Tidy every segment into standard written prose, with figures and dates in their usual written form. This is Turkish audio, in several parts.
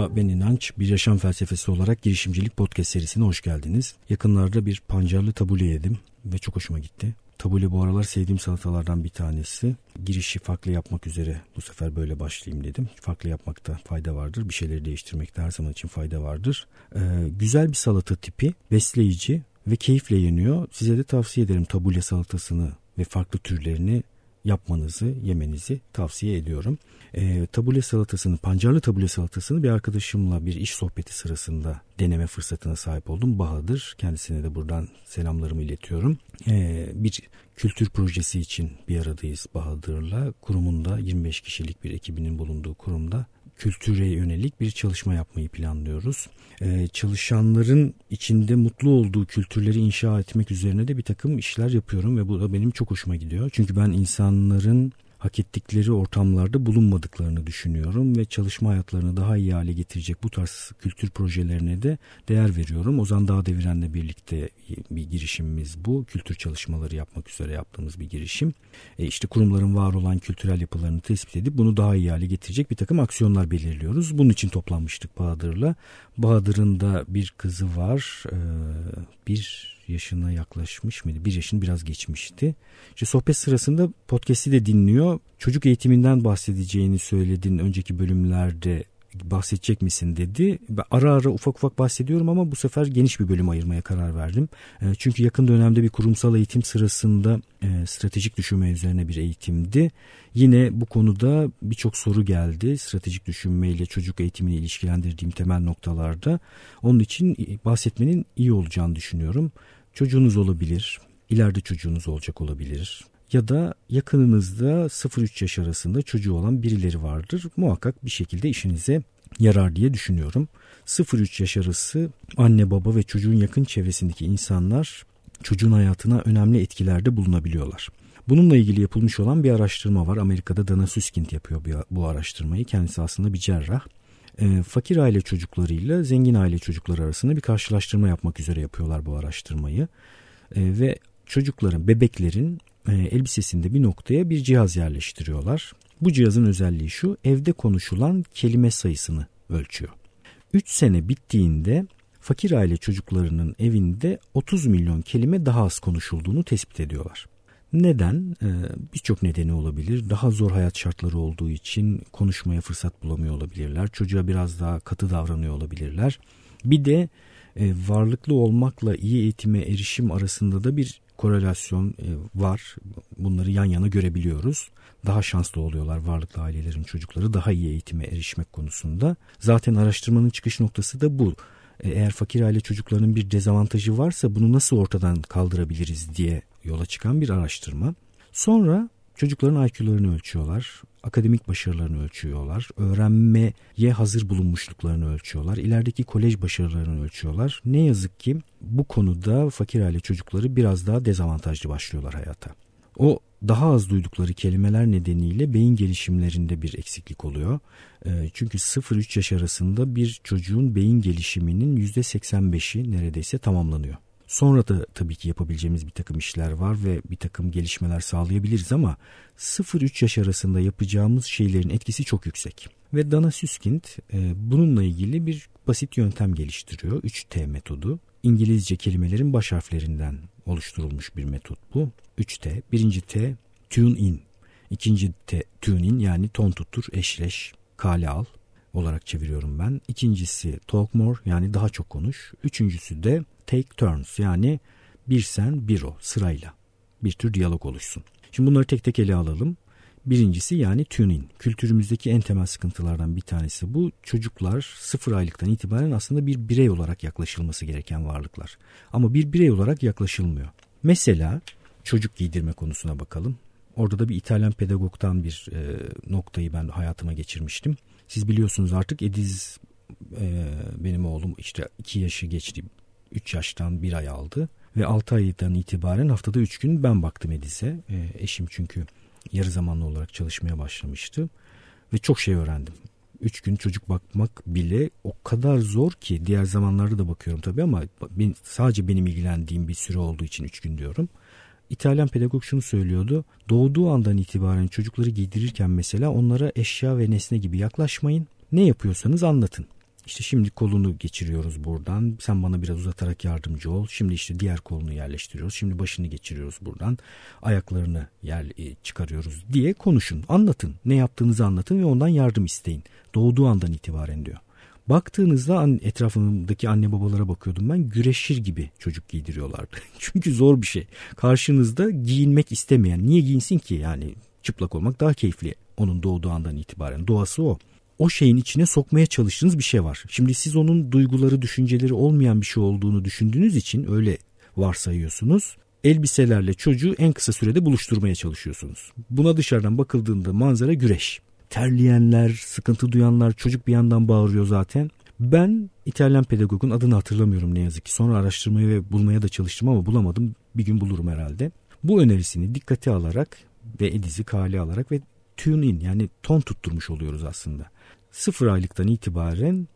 Merhaba, ben İnanç. Bir yaşam felsefesi olarak girişimcilik podcast serisine hoş geldiniz. Yakınlarda bir pancarlı tabule yedim ve çok hoşuma gitti. Tabule bu aralar sevdiğim salatalardan bir tanesi. Girişi farklı yapmak üzere bu sefer böyle başlayayım dedim. Farklı yapmakta fayda vardır. Bir şeyleri değiştirmekte her zaman için fayda vardır. Güzel bir salata tipi, besleyici ve keyifle yeniyor. Size de tavsiye ederim tabule salatasını ve farklı türlerini yapmanızı, yemenizi tavsiye ediyorum. Pancarlı tabule salatasını bir arkadaşımla bir iş sohbeti sırasında deneme fırsatına sahip oldum. Bahadır, kendisine de buradan selamlarımı iletiyorum. Bir kültür projesi için bir aradayız Bahadır'la. Kurumunda 25 kişilik bir ekibinin bulunduğu kurumda kültüre yönelik bir çalışma yapmayı planlıyoruz. Çalışanların içinde mutlu olduğu kültürleri inşa etmek üzerine de bir takım işler yapıyorum ve bu da benim çok hoşuma gidiyor. Çünkü ben insanların hak ettikleri ortamlarda bulunmadıklarını düşünüyorum ve çalışma hayatlarını daha iyi hale getirecek bu tarz kültür projelerine de değer veriyorum. Ozan Dağdeviren'le birlikte bir girişimimiz bu. Kültür çalışmaları yapmak üzere yaptığımız bir girişim. İşte kurumların var olan kültürel yapılarını tespit edip bunu daha iyi hale getirecek bir takım aksiyonlar belirliyoruz. Bunun için toplanmıştık Bahadır'la. Bahadır'ın da bir kızı var. Bir yaşına yaklaşmış mıydı? 1 yaşını biraz geçmişti. İşte sohbet sırasında podcast'i de dinliyor. Çocuk eğitiminden bahsedeceğini söyledin. Önceki bölümlerde bahsedecek misin dedi. Ben ara ufak bahsediyorum ama bu sefer geniş bir bölüm ayırmaya karar verdim. Çünkü yakın dönemde bir kurumsal eğitim sırasında stratejik düşünme üzerine bir eğitimdi. Yine bu konuda birçok soru geldi. Stratejik düşünmeyle çocuk eğitimini ilişkilendirdiğim temel noktalarda. Onun için bahsetmenin iyi olacağını düşünüyorum. Çocuğunuz olabilir, ileride çocuğunuz olacak olabilir ya da yakınınızda 0-3 yaş arasında çocuğu olan birileri vardır. Muhakkak bir şekilde işinize yarar diye düşünüyorum. 0-3 yaş arası anne, baba ve çocuğun yakın çevresindeki insanlar çocuğun hayatına önemli etkilerde bulunabiliyorlar. Bununla ilgili yapılmış olan bir araştırma var. Amerika'da Dana Susskind yapıyor bu araştırmayı. Kendisi aslında bir cerrah. Fakir aile çocuklarıyla zengin aile çocukları arasında bir karşılaştırma yapmak üzere yapıyorlar bu araştırmayı. Ve çocukların, bebeklerin elbisesinde bir noktaya bir cihaz yerleştiriyorlar. Bu cihazın özelliği şu: evde konuşulan kelime sayısını ölçüyor. 3 sene bittiğinde fakir aile çocuklarının evinde 30 milyon kelime daha az konuşulduğunu tespit ediyorlar. Neden? Birçok nedeni olabilir. Daha zor hayat şartları olduğu için konuşmaya fırsat bulamıyor olabilirler. Çocuğa biraz daha katı davranıyor olabilirler. Bir de varlıklı olmakla iyi eğitime erişim arasında da bir korelasyon var. Bunları yan yana görebiliyoruz. Daha şanslı oluyorlar varlıklı ailelerin çocukları daha iyi eğitime erişmek konusunda. Zaten araştırmanın çıkış noktası da bu. Eğer fakir aile çocuklarının bir dezavantajı varsa bunu nasıl ortadan kaldırabiliriz diye yola çıkan bir araştırma. Sonra çocukların IQ'larını ölçüyorlar, akademik başarılarını ölçüyorlar, öğrenmeye hazır bulunmuşluklarını ölçüyorlar, ilerideki kolej başarılarını ölçüyorlar. Ne yazık ki bu konuda fakir aile çocukları biraz daha dezavantajlı başlıyorlar hayata. O daha az duydukları kelimeler nedeniyle beyin gelişimlerinde bir eksiklik oluyor. Çünkü 0-3 yaş arasında bir çocuğun beyin gelişiminin %85'i neredeyse tamamlanıyor. Sonra da tabii ki yapabileceğimiz bir takım işler var ve bir takım gelişmeler sağlayabiliriz ama 0-3 yaş arasında yapacağımız şeylerin etkisi çok yüksek. Ve Dana Susskind bununla ilgili bir basit yöntem geliştiriyor. 3T metodu. İngilizce kelimelerin baş harflerinden oluşturulmuş bir metot bu. 3T. Birinci T, tune in. İkinci T, tune in, yani ton tuttur, eşleş, kale al olarak çeviriyorum ben. İkincisi talk more, yani daha çok konuş. Üçüncüsü de take turns, yani bir sen bir o, sırayla bir tür diyalog oluşsun. Şimdi bunları tek tek ele alalım. Birincisi, yani tune in. Kültürümüzdeki en temel sıkıntılardan bir tanesi bu. Çocuklar 0 aylıktan itibaren aslında bir birey olarak yaklaşılması gereken varlıklar. Ama bir birey olarak yaklaşılmıyor. Mesela çocuk giydirme konusuna bakalım. Orada da bir İtalyan pedagogtan bir noktayı ben hayatıma geçirmiştim. Siz biliyorsunuz artık Ediz, benim oğlum işte 2 yaşı geçti. 3 yaştan 1 ay aldı. Ve 6 aydan itibaren haftada 3 gün ben baktım Ediz'e. Eşim çünkü yarı zamanlı olarak çalışmaya başlamıştı ve çok şey öğrendim. 3 gün çocuk bakmak bile o kadar zor ki, diğer zamanlarda da bakıyorum tabii ama sadece benim ilgilendiğim bir süre olduğu için 3 gün diyorum. İtalyan pedagog şunu söylüyordu: doğduğu andan itibaren çocukları giydirirken mesela onlara eşya ve nesne gibi yaklaşmayın. Ne yapıyorsanız anlatın. İşte şimdi kolunu geçiriyoruz buradan. Sen bana biraz uzatarak yardımcı ol. Şimdi işte diğer kolunu yerleştiriyoruz. Şimdi başını geçiriyoruz buradan. Ayaklarını çıkarıyoruz diye konuşun. Anlatın. Ne yaptığınızı anlatın ve ondan yardım isteyin. Doğduğu andan itibaren diyor. Baktığınızda etrafımdaki anne babalara bakıyordum ben. Güreşir gibi çocuk giydiriyorlardı. Çünkü zor bir şey. Karşınızda giyinmek istemeyen. Niye giyinsin ki? Yani çıplak olmak daha keyifli. Onun doğduğu andan itibaren. Doğası o. O şeyin içine sokmaya çalıştığınız bir şey var. Şimdi siz onun duyguları, düşünceleri olmayan bir şey olduğunu düşündüğünüz için öyle varsayıyorsunuz. Elbiselerle çocuğu en kısa sürede buluşturmaya çalışıyorsunuz. Buna dışarıdan bakıldığında manzara güreş. Terleyenler, sıkıntı duyanlar, çocuk bir yandan bağırıyor zaten. Ben İtalyan pedagogun adını hatırlamıyorum ne yazık ki. Sonra araştırmaya ve bulmaya da çalıştım ama bulamadım. Bir gün bulurum herhalde. Bu önerisini dikkate alarak ve Ediz'i kale alarak ve tune in yani ton tutturmuş oluyoruz aslında. 0 aylıktan itibaren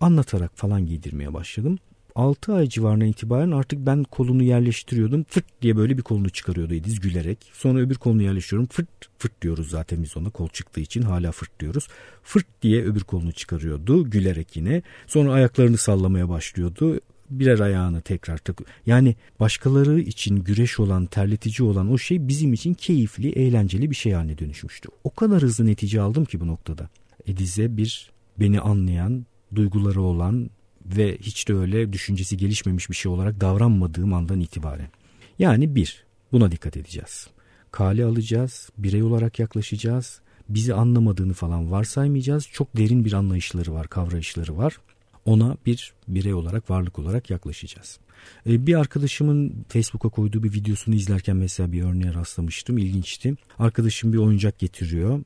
anlatarak falan giydirmeye başladım. 6 ay civarına itibaren artık ben kolunu yerleştiriyordum. Fırt diye böyle bir kolunu çıkarıyordu Ediz gülerek. Sonra öbür kolunu yerleştiriyorum. Fırt fırt diyoruz zaten biz ona, kol çıktığı için hala fırt diyoruz. Fırt diye öbür kolunu çıkarıyordu gülerek yine. Sonra ayaklarını sallamaya başlıyordu. Birer ayağını tekrar takıyor. Yani başkaları için güreş olan, terletici olan o şey bizim için keyifli, eğlenceli bir şey haline dönüşmüştü. O kadar hızlı netice aldım ki bu noktada. Ediz'e bir beni anlayan, duyguları olan ve hiç de öyle düşüncesi gelişmemiş bir şey olarak davranmadığım andan itibaren. Yani buna dikkat edeceğiz. Kale alacağız, birey olarak yaklaşacağız, bizi anlamadığını falan varsaymayacağız. Çok derin bir anlayışları var, kavrayışları var. Ona bir birey olarak, varlık olarak yaklaşacağız. Bir arkadaşımın Facebook'a koyduğu bir videosunu izlerken mesela bir örneğe rastlamıştım. İlginçti. Arkadaşım bir oyuncak getiriyor.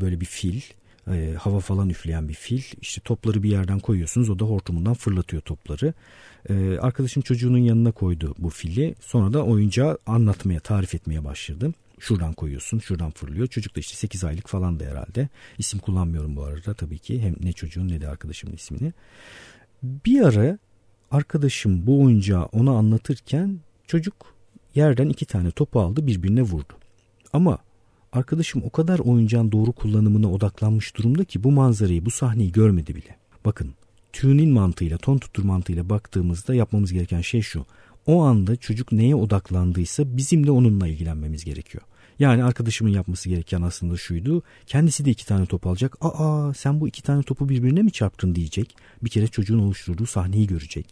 Böyle bir fil. Hava falan üfleyen bir fil. İşte topları bir yerden koyuyorsunuz. O da hortumundan fırlatıyor topları. Arkadaşım çocuğunun yanına koydu bu fili. Sonra da oyuncağı anlatmaya, tarif etmeye başladı. Şuradan koyuyorsun, şuradan fırlıyor. Çocuk da işte 8 aylık falan da herhalde. İsim kullanmıyorum bu arada tabii ki. Hem ne çocuğun ne de arkadaşımın ismini. Bir ara arkadaşım bu oyuncağı ona anlatırken çocuk yerden 2 tane topu aldı, birbirine vurdu. Ama arkadaşım o kadar oyuncağın doğru kullanımına odaklanmış durumda ki bu manzarayı, bu sahneyi görmedi bile. Bakın, tune in mantığıyla, ton tuttur mantığıyla baktığımızda yapmamız gereken şey şu. O anda çocuk neye odaklandıysa bizim de onunla ilgilenmemiz gerekiyor. Yani arkadaşımın yapması gereken aslında şuydu. Kendisi de 2 tane top alacak. Aa, sen bu 2 tane topu birbirine mi çarptın diyecek. Bir kere çocuğun oluşturduğu sahneyi görecek.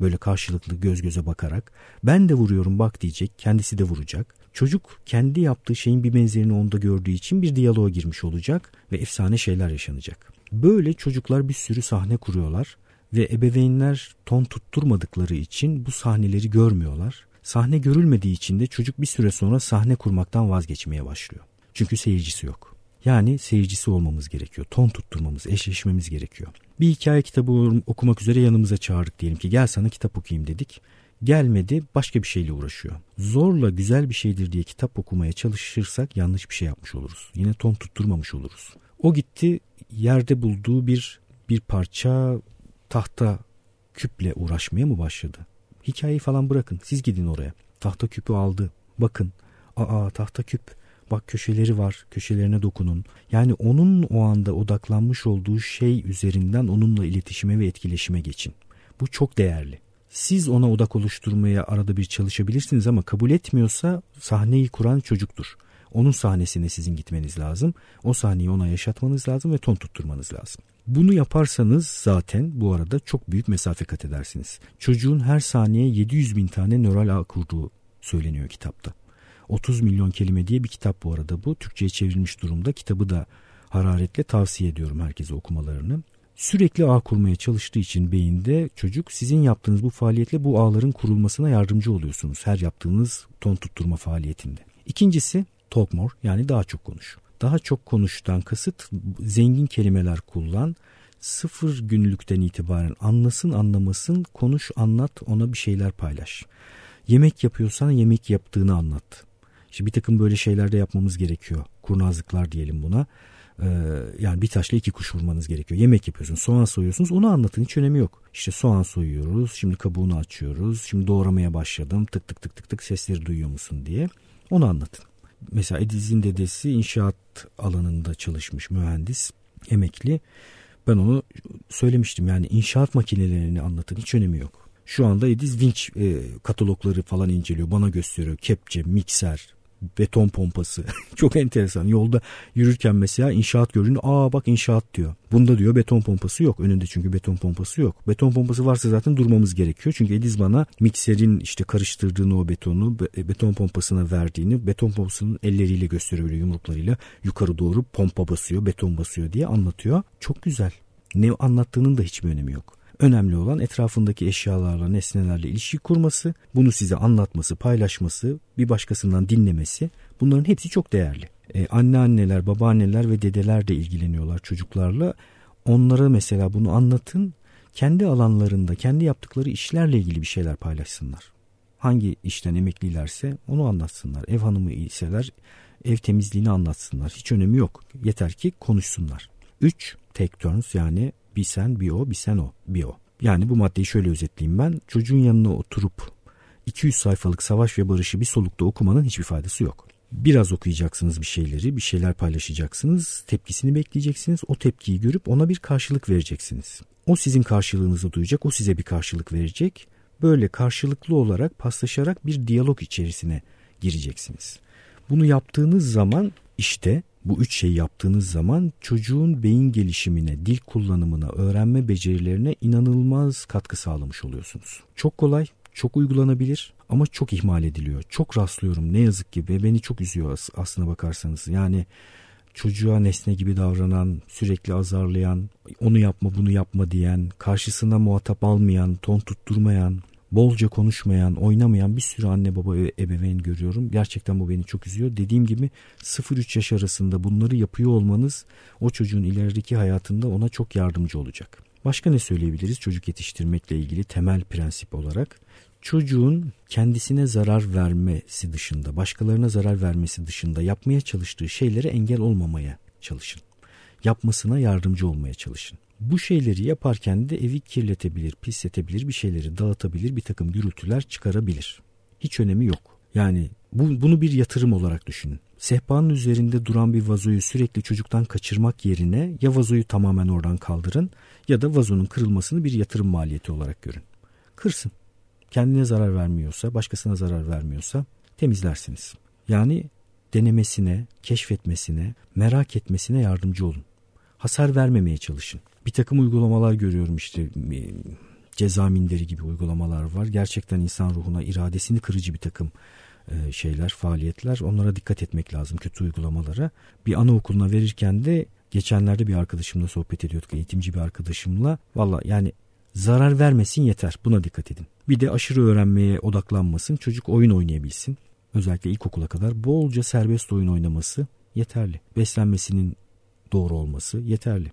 Böyle karşılıklı göz göze bakarak. Ben de vuruyorum bak diyecek. Kendisi de vuracak. Çocuk kendi yaptığı şeyin bir benzerini onda gördüğü için bir diyaloğa girmiş olacak. Ve efsane şeyler yaşanacak. Böyle çocuklar bir sürü sahne kuruyorlar. Ve ebeveynler ton tutturmadıkları için bu sahneleri görmüyorlar. Sahne görülmediği için de çocuk bir süre sonra sahne kurmaktan vazgeçmeye başlıyor. Çünkü seyircisi yok. Yani seyircisi olmamız gerekiyor. Ton tutturmamız, eşleşmemiz gerekiyor. Bir hikaye kitabı okumak üzere yanımıza çağırdık diyelim ki gel sana kitap okuyayım dedik. Gelmedi, başka bir şeyle uğraşıyor. Zorla güzel bir şeydir diye kitap okumaya çalışırsak yanlış bir şey yapmış oluruz. Yine ton tutturmamış oluruz. O gitti yerde bulduğu bir parça tahta küple uğraşmaya mı başladı? Hikayeyi falan bırakın. Siz gidin oraya. Tahta küpü aldı. Bakın. Aa, tahta küp. Bak köşeleri var. Köşelerine dokunun. Yani onun o anda odaklanmış olduğu şey üzerinden onunla iletişime ve etkileşime geçin. Bu çok değerli. Siz ona odak oluşturmaya arada bir çalışabilirsiniz ama kabul etmiyorsa sahneyi kuran çocuktur. Onun sahnesine sizin gitmeniz lazım. O sahneyi ona yaşatmanız lazım ve ton tutturmanız lazım. Bunu yaparsanız zaten bu arada çok büyük mesafe kat edersiniz. Çocuğun her saniye 700.000 tane nöral ağ kurduğu söyleniyor kitapta. 30 milyon kelime diye bir kitap bu arada bu. Türkçe'ye çevrilmiş durumda. Kitabı da hararetle tavsiye ediyorum herkese okumalarını. Sürekli ağ kurmaya çalıştığı için beyinde çocuk sizin yaptığınız bu faaliyetle bu ağların kurulmasına yardımcı oluyorsunuz. Her yaptığınız ton tutturma faaliyetinde. İkincisi talk more yani daha çok konuş. Daha çok konuştan kasıt zengin kelimeler kullan. 0 günlükten itibaren anlasın anlamasın konuş anlat ona bir şeyler paylaş. Yemek yapıyorsan yemek yaptığını anlat. İşte bir takım böyle şeyler de yapmamız gerekiyor. Kurnazlıklar diyelim buna. Yani bir taşla 2 kuş vurmanız gerekiyor. Yemek yapıyorsunuz, soğan soyuyorsunuz, onu anlatın, hiç önemi yok. İşte soğan soyuyoruz, şimdi kabuğunu açıyoruz, şimdi doğramaya başladım, tık tık tık tık tık sesleri duyuyor musun diye onu anlatın. Mesela Ediz'in dedesi inşaat alanında çalışmış mühendis, emekli. Ben onu söylemiştim, yani inşaat makinelerini anlatan hiç önemi yok. Şu anda Ediz vinç katalogları falan inceliyor, bana gösteriyor. Kepçe, mikser, beton pompası. Çok enteresan. Yolda yürürken mesela inşaat görünüyor. Aa bak inşaat diyor. Bunda diyor beton pompası yok. Önünde çünkü beton pompası yok. Beton pompası varsa zaten durmamız gerekiyor. Çünkü Ediz bana mikserin işte karıştırdığını, o betonu beton pompasına verdiğini, beton pompasının elleriyle gösteriyor, böyle yumruklarıyla yukarı doğru pompa basıyor, beton basıyor diye anlatıyor. Çok güzel. Ne anlattığının da hiçbir önemi yok. Önemli olan etrafındaki eşyalarla, nesnelerle ilişki kurması, bunu size anlatması, paylaşması, bir başkasından dinlemesi, bunların hepsi çok değerli. Anneanneler, babaanneler ve dedeler de ilgileniyorlar çocuklarla. Onlara mesela bunu anlatın, kendi alanlarında, kendi yaptıkları işlerle ilgili bir şeyler paylaşsınlar. Hangi işten emeklilerse onu anlatsınlar, ev hanımı iseler ev temizliğini anlatsınlar, hiç önemi yok. Yeter ki konuşsunlar. 3. Take turns, yani bir sen, bir o, bir sen, o, bir o. Yani bu maddeyi şöyle özetleyeyim ben. Çocuğun yanına oturup 200 sayfalık Savaş ve Barış'ı bir solukta okumanın hiçbir faydası yok. Biraz okuyacaksınız bir şeyleri, bir şeyler paylaşacaksınız, tepkisini bekleyeceksiniz. O tepkiyi görüp ona bir karşılık vereceksiniz. O sizin karşılığınızı duyacak, o size bir karşılık verecek. Böyle karşılıklı olarak, paslaşarak bir diyalog içerisine gireceksiniz. Bunu yaptığınız zaman işte... Bu üç şeyi yaptığınız zaman çocuğun beyin gelişimine, dil kullanımına, öğrenme becerilerine inanılmaz katkı sağlamış oluyorsunuz. Çok kolay, çok uygulanabilir ama çok ihmal ediliyor. Çok rastlıyorum ne yazık ki ve beni çok üzüyor aslına bakarsanız. Yani çocuğa nesne gibi davranan, sürekli azarlayan, onu yapma bunu yapma diyen, karşısına muhatap almayan, ton tutturmayan, bolca konuşmayan, oynamayan bir sürü anne baba ebeveyn görüyorum. Gerçekten bu beni çok üzüyor. Dediğim gibi 0-3 yaş arasında bunları yapıyor olmanız o çocuğun ilerideki hayatında ona çok yardımcı olacak. Başka ne söyleyebiliriz çocuk yetiştirmekle ilgili temel prensip olarak? Çocuğun kendisine zarar vermesi dışında, başkalarına zarar vermesi dışında yapmaya çalıştığı şeylere engel olmamaya çalışın. Yapmasına yardımcı olmaya çalışın. Bu şeyleri yaparken de evi kirletebilir, pisletebilir, bir şeyleri dağıtabilir, bir takım gürültüler çıkarabilir. Hiç önemi yok. Yani bunu bir yatırım olarak düşünün. Sehpanın üzerinde duran bir vazoyu sürekli çocuktan kaçırmak yerine ya vazoyu tamamen oradan kaldırın ya da vazonun kırılmasını bir yatırım maliyeti olarak görün. Kırsın. Kendine zarar vermiyorsa, başkasına zarar vermiyorsa temizlersiniz. Yani denemesine, keşfetmesine, merak etmesine yardımcı olun. Hasar vermemeye çalışın. Bir takım uygulamalar görüyorum, işte ceza minderi gibi uygulamalar var. Gerçekten insan ruhuna iradesini kırıcı bir takım şeyler, faaliyetler. Onlara dikkat etmek lazım, kötü uygulamalara. Bir anaokuluna verirken de geçenlerde bir arkadaşımla sohbet ediyorduk, eğitimci bir arkadaşımla. Valla yani zarar vermesin yeter, buna dikkat edin. Bir de aşırı öğrenmeye odaklanmasın, çocuk oyun oynayabilsin. Özellikle ilkokula kadar bolca serbest oyun oynaması yeterli. Beslenmesinin doğru olması yeterli.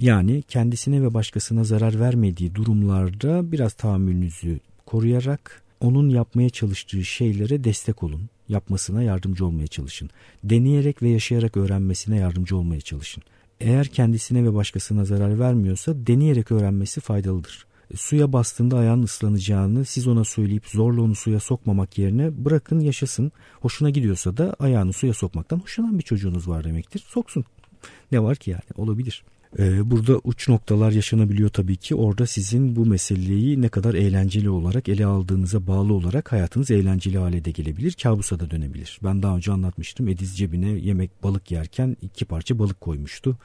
Yani kendisine ve başkasına zarar vermediği durumlarda biraz tahammülünüzü koruyarak onun yapmaya çalıştığı şeylere destek olun. Yapmasına yardımcı olmaya çalışın. Deneyerek ve yaşayarak öğrenmesine yardımcı olmaya çalışın. Eğer kendisine ve başkasına zarar vermiyorsa deneyerek öğrenmesi faydalıdır. Suya bastığında ayağın ıslanacağını siz ona söyleyip zorla onu suya sokmamak yerine bırakın yaşasın. Hoşuna gidiyorsa da ayağını suya sokmaktan hoşlanan bir çocuğunuz var demektir. Soksun. Ne var ki yani, olabilir. Burada uç noktalar yaşanabiliyor tabii ki. Orada sizin bu meseleyi ne kadar eğlenceli olarak ele aldığınıza bağlı olarak hayatınız eğlenceli hale de gelebilir. Kabusa da dönebilir. Ben daha önce anlatmıştım. Ediz cebine yemek, balık yerken 2 parça balık koymuştu.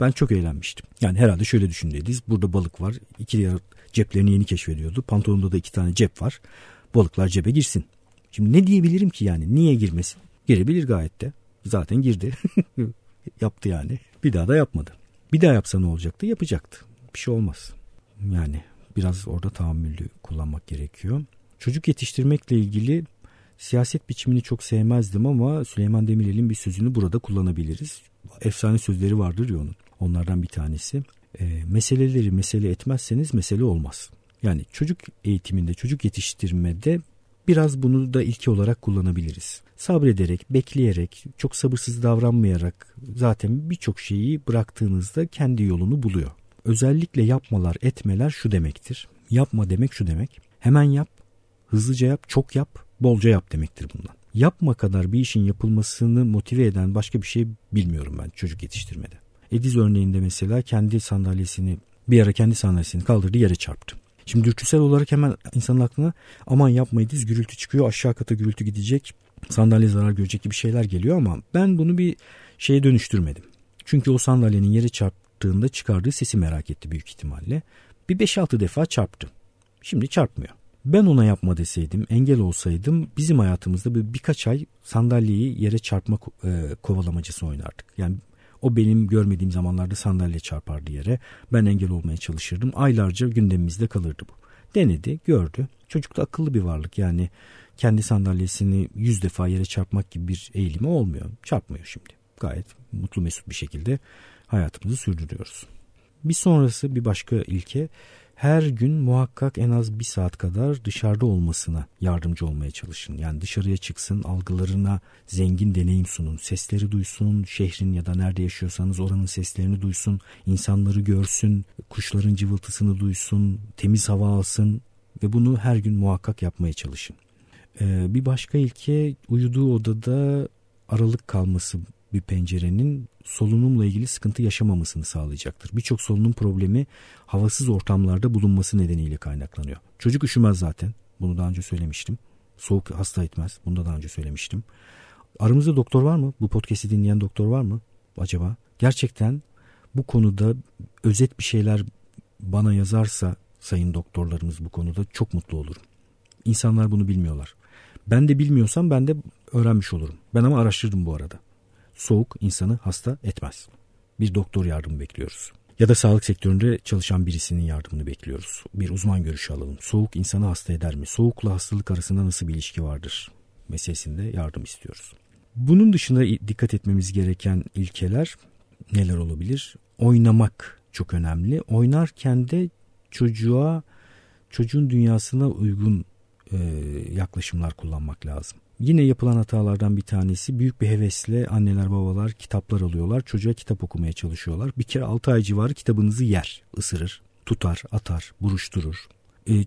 Ben çok eğlenmiştim. Yani herhalde şöyle düşündü Ediz. Burada balık var. 2 ceplerini yeni keşfediyordu. Pantolonunda da 2 cep var. Balıklar cebe girsin. Şimdi ne diyebilirim ki yani? Niye girmesin? Girebilir gayet de. Zaten girdi. Yaptı yani. Bir daha da yapmadı. Bir daha yapsa ne olacaktı? Yapacaktı. Bir şey olmaz. Yani biraz orada tahammüllü kullanmak gerekiyor. Çocuk yetiştirmekle ilgili siyaset biçimini çok sevmezdim ama Süleyman Demirel'in bir sözünü burada kullanabiliriz. Efsane sözleri vardır ya onun. Onlardan bir tanesi. Meseleleri mesele etmezseniz mesele olmaz. Yani çocuk eğitiminde, çocuk yetiştirmede biraz bunu da ilke olarak kullanabiliriz. Sabrederek, bekleyerek, çok sabırsız davranmayarak zaten birçok şeyi bıraktığınızda kendi yolunu buluyor. Özellikle yapmalar, etmeler şu demektir. Yapma demek şu demek. Hemen yap, hızlıca yap, çok yap, bolca yap demektir bundan. Yapma kadar bir işin yapılmasını motive eden başka bir şey bilmiyorum ben çocuk yetiştirmede. Ediz örneğinde mesela kendi sandalyesini kaldırdı, yere çarptı. Şimdi dürtüsel olarak hemen insanın aklına aman yapma Ediz, gürültü çıkıyor, aşağı kata gürültü gidecek, sandalye zarar görecek gibi şeyler geliyor ama ben bunu bir şeye dönüştürmedim. Çünkü o sandalyenin yere çarptığında çıkardığı sesi merak etti büyük ihtimalle. Bir 5-6 defa çarptı. Şimdi çarpmıyor. Ben ona yapma deseydim, engel olsaydım bizim hayatımızda birkaç ay sandalyeyi yere çarpma kovalamacası oynardık. Yani o benim görmediğim zamanlarda sandalye çarpardı yere. Ben engel olmaya çalışırdım. Aylarca gündemimizde kalırdı bu. Denedi, gördü. Çocuk da akıllı bir varlık. Yani kendi sandalyesini 100 defa yere çarpmak gibi bir eğilimi olmuyor. Çarpmıyor şimdi. Gayet mutlu mesut bir şekilde hayatımızı sürdürüyoruz. Bir başka ilke, her gün muhakkak en az 1 saat kadar dışarıda olmasına yardımcı olmaya çalışın. Yani dışarıya çıksın, algılarına zengin deneyim sunun, sesleri duysun, şehrin ya da nerede yaşıyorsanız oranın seslerini duysun, insanları görsün, kuşların cıvıltısını duysun, temiz hava alsın ve bunu her gün muhakkak yapmaya çalışın. Bir başka ilke, uyuduğu odada aralık kalması bir pencerenin solunumla ilgili sıkıntı yaşamamasını sağlayacaktır. Birçok solunum problemi havasız ortamlarda bulunması nedeniyle kaynaklanıyor. Çocuk üşümez zaten. Bunu daha önce söylemiştim. Soğuk hasta etmez. Bunu da daha önce söylemiştim. Aramızda doktor var mı? Bu podcast'i dinleyen doktor var mı acaba? Gerçekten bu konuda özet bir şeyler bana yazarsa sayın doktorlarımız bu konuda çok mutlu olurum. İnsanlar bunu bilmiyorlar. Ben de bilmiyorsam ben de öğrenmiş olurum. Ben ama araştırdım bu arada. Soğuk insanı hasta etmez. Bir doktor yardımı bekliyoruz. Ya da sağlık sektöründe çalışan birisinin yardımını bekliyoruz. Bir uzman görüşü alalım. Soğuk insanı hasta eder mi? Soğukla hastalık arasında nasıl bir ilişki vardır? Meselesinde yardım istiyoruz. Bunun dışında dikkat etmemiz gereken ilkeler neler olabilir? Oynamak çok önemli. Oynarken de çocuğun dünyasına uygun yaklaşımlar kullanmak lazım. Yine yapılan hatalardan bir tanesi, büyük bir hevesle anneler babalar kitaplar alıyorlar. Çocuğa kitap okumaya çalışıyorlar. Bir kere 6 ay civarı kitabınızı yer, ısırır, tutar, atar, buruşturur.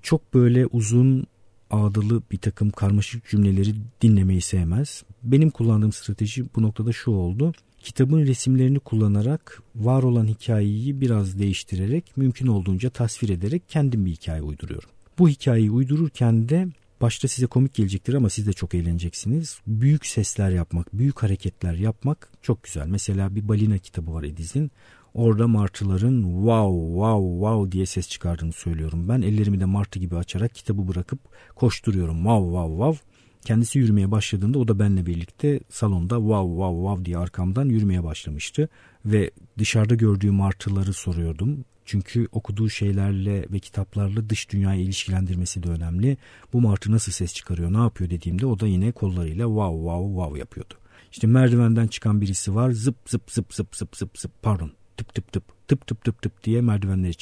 Çok böyle uzun ağdalı bir takım karmaşık cümleleri dinlemeyi sevmez. Benim kullandığım strateji bu noktada şu oldu. Kitabın resimlerini kullanarak var olan hikayeyi biraz değiştirerek, mümkün olduğunca tasvir ederek kendim bir hikaye uyduruyorum. Bu hikayeyi uydururken de başta size komik gelecektir ama siz de çok eğleneceksiniz. Büyük sesler yapmak, büyük hareketler yapmak çok güzel. Mesela bir balina kitabı var Ediz'in. Orada martıların wow wow wow diye ses çıkardığını söylüyorum. Ben ellerimi de martı gibi açarak kitabı bırakıp koşturuyorum. Wow wow wow. Kendisi yürümeye başladığında o da benimle birlikte salonda wow wow wow diye arkamdan yürümeye başlamıştı. Ve dışarıda gördüğü martıları soruyordum. Çünkü okuduğu şeylerle ve kitaplarla dış dünyayı ilişkilendirmesi de önemli. Bu martı nasıl ses çıkarıyor, ne yapıyor dediğimde o da yine kollarıyla wow wow wow yapıyordu. İşte merdivenden çıkan birisi var, zıp zıp zıp zıp zıp zıp zıp, pardon, tıp tıp tıp tıp tıp tıp tıp diye merdivenleri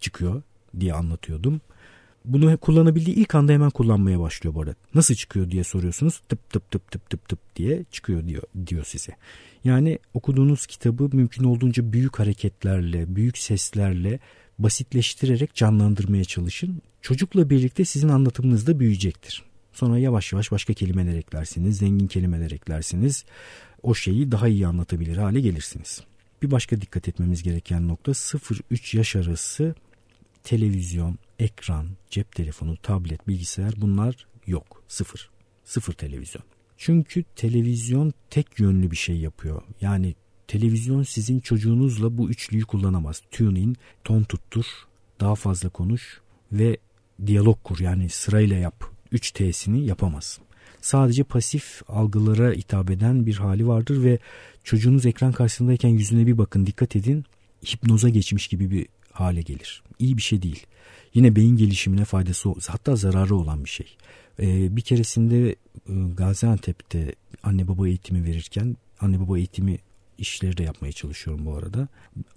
çıkıyor diye anlatıyordum. Bunu kullanabildiği ilk anda hemen kullanmaya başlıyor bu arada. Nasıl çıkıyor diye soruyorsunuz. Tıp tıp tıp tıp tıp tıp diye çıkıyor diyor size. Yani okuduğunuz kitabı mümkün olduğunca büyük hareketlerle, büyük seslerle basitleştirerek canlandırmaya çalışın. Çocukla birlikte sizin anlatımınız da büyüyecektir. Sonra yavaş yavaş başka kelimeler eklersiniz, zengin kelimeler eklersiniz. O şeyi daha iyi anlatabilir hale gelirsiniz. Bir başka dikkat etmemiz gereken nokta 0-3 yaş arası televizyon, ekran, cep telefonu, tablet, bilgisayar bunlar yok. Sıfır. Sıfır televizyon. Çünkü televizyon tek yönlü bir şey yapıyor. Yani televizyon sizin çocuğunuzla bu üçlüyü kullanamaz. Tune in, ton tuttur, daha fazla konuş ve diyalog kur. Yani sırayla yap. 3T'sini yapamaz. Sadece pasif algılara hitap eden bir hali vardır ve çocuğunuz ekran karşısındayken yüzüne bir bakın, dikkat edin. Hipnoza geçmiş gibi bir hale gelir. İyi bir şey değil. Yine beyin gelişimine faydası, hatta zararı olan bir şey. Bir keresinde Gaziantep'te anne baba eğitimi verirken, anne baba eğitimi işleri de yapmaya çalışıyorum bu arada.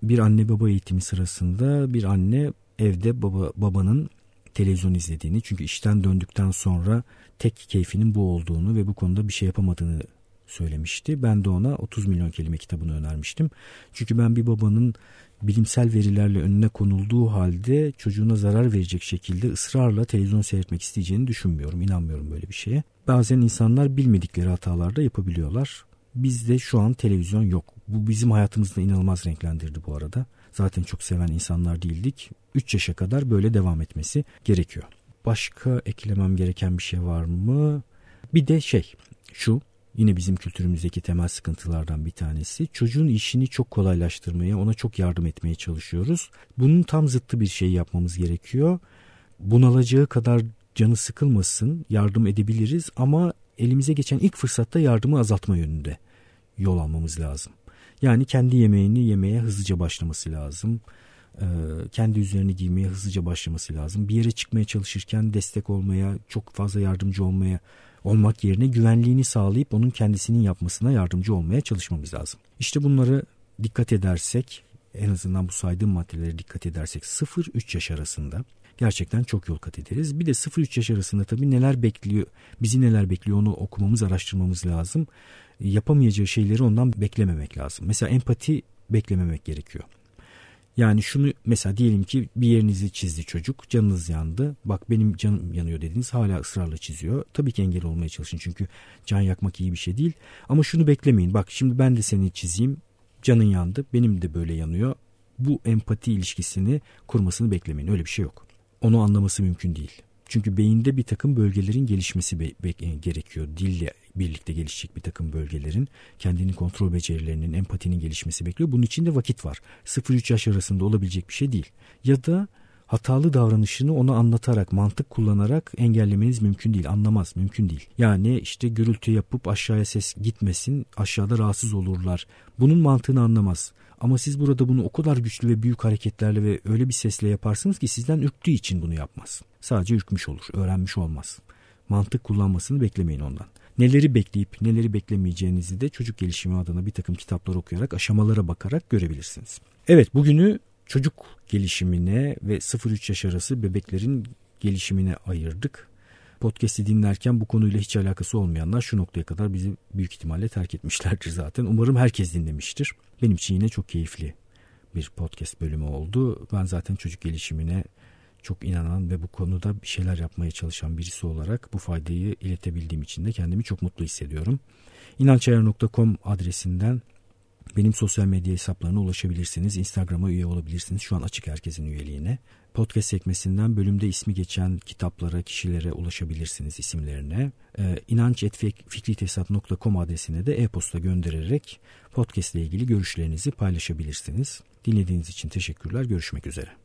Bir anne baba eğitimi sırasında bir anne evde babanın televizyon izlediğini, çünkü işten döndükten sonra tek keyfinin bu olduğunu ve bu konuda bir şey yapamadığını söylemişti. Ben de ona 30 milyon kelime kitabını önermiştim. Çünkü ben bir babanın bilimsel verilerle önüne konulduğu halde çocuğuna zarar verecek şekilde ısrarla televizyon seyretmek isteyeceğini düşünmüyorum. İnanmıyorum böyle bir şeye. Bazen insanlar bilmedikleri hatalarda yapabiliyorlar. Bizde şu an televizyon yok. Bu bizim hayatımızda inanılmaz renklendirdi bu arada. Zaten çok seven insanlar değildik. 3 yaşa kadar böyle devam etmesi gerekiyor. Başka eklemem gereken bir şey var mı? Bir de şu yine bizim kültürümüzdeki temel sıkıntılardan bir tanesi. Çocuğun işini çok kolaylaştırmaya, ona çok yardım etmeye çalışıyoruz. Bunun tam zıttı bir şey yapmamız gerekiyor. Bunalacağı kadar canı sıkılmasın, yardım edebiliriz ama elimize geçen ilk fırsatta yardımı azaltma yönünde yol almamız lazım. Yani kendi yemeğini yemeye hızlıca başlaması lazım. Kendi üzerine giymeye hızlıca başlaması lazım. Bir yere çıkmaya çalışırken destek olmaya, çok fazla yardımcı olmak yerine güvenliğini sağlayıp onun kendisinin yapmasına yardımcı olmaya çalışmamız lazım. İşte bunları dikkat edersek, en azından bu saydığım maddelere dikkat edersek 0-3 yaş arasında gerçekten çok yol kat ederiz. Bir de 0-3 yaş arasında tabii neler bekliyor, bizi neler bekliyor onu okumamız, araştırmamız lazım. Yapamayacağı şeyleri ondan beklememek lazım. Mesela empati beklememek gerekiyor. Yani şunu mesela diyelim ki bir yerinizi çizdi çocuk, canınız yandı. Bak benim canım yanıyor dediniz, hala ısrarla çiziyor. Tabii ki engel olmaya çalışın çünkü can yakmak iyi bir şey değil. Ama şunu beklemeyin, bak şimdi ben de seni çizeyim, canın yandı, benim de böyle yanıyor. Bu empati ilişkisini kurmasını beklemeyin, öyle bir şey yok. Onu anlaması mümkün değil. Çünkü beyinde bir takım bölgelerin gelişmesi gerekiyor. Dille birlikte gelişecek bir takım bölgelerin, kendini kontrol becerilerinin, empatinin gelişmesi bekliyor. Bunun için de vakit var. 0-3 yaş arasında olabilecek bir şey değil. Ya da hatalı davranışını ona anlatarak, mantık kullanarak engellemeniz mümkün değil. Anlamaz, mümkün değil. Yani işte gürültü yapıp aşağıya ses gitmesin, aşağıda rahatsız olurlar. Bunun mantığını anlamaz. Ama siz burada bunu o kadar güçlü ve büyük hareketlerle ve öyle bir sesle yaparsınız ki sizden ürktüğü için bunu yapmaz. Sadece ürkmüş olur, öğrenmiş olmaz. Mantık kullanmasını beklemeyin ondan. Neleri bekleyip neleri beklemeyeceğinizi de çocuk gelişimi adına bir takım kitaplar okuyarak, aşamalara bakarak görebilirsiniz. Evet, bugünü çocuk gelişimine ve 0-3 yaş arası bebeklerin gelişimine ayırdık. Podcast'i dinlerken bu konuyla hiç alakası olmayanlar şu noktaya kadar bizi büyük ihtimalle terk etmişlerdir zaten. Umarım herkes dinlemiştir. Benim için yine çok keyifli bir podcast bölümü oldu. Ben zaten çocuk gelişimine çok inanan ve bu konuda bir şeyler yapmaya çalışan birisi olarak bu faydayı iletebildiğim için de kendimi çok mutlu hissediyorum. inancayar.com adresinden benim sosyal medya hesaplarına ulaşabilirsiniz. Instagram'a üye olabilirsiniz. Şu an açık herkesin üyeliğine. Podcast sekmesinden bölümde ismi geçen kitaplara, kişilere ulaşabilirsiniz, isimlerine. inanc@fikritesat.com adresine de e-posta göndererek podcast ile ilgili görüşlerinizi paylaşabilirsiniz. Dinlediğiniz için teşekkürler. Görüşmek üzere.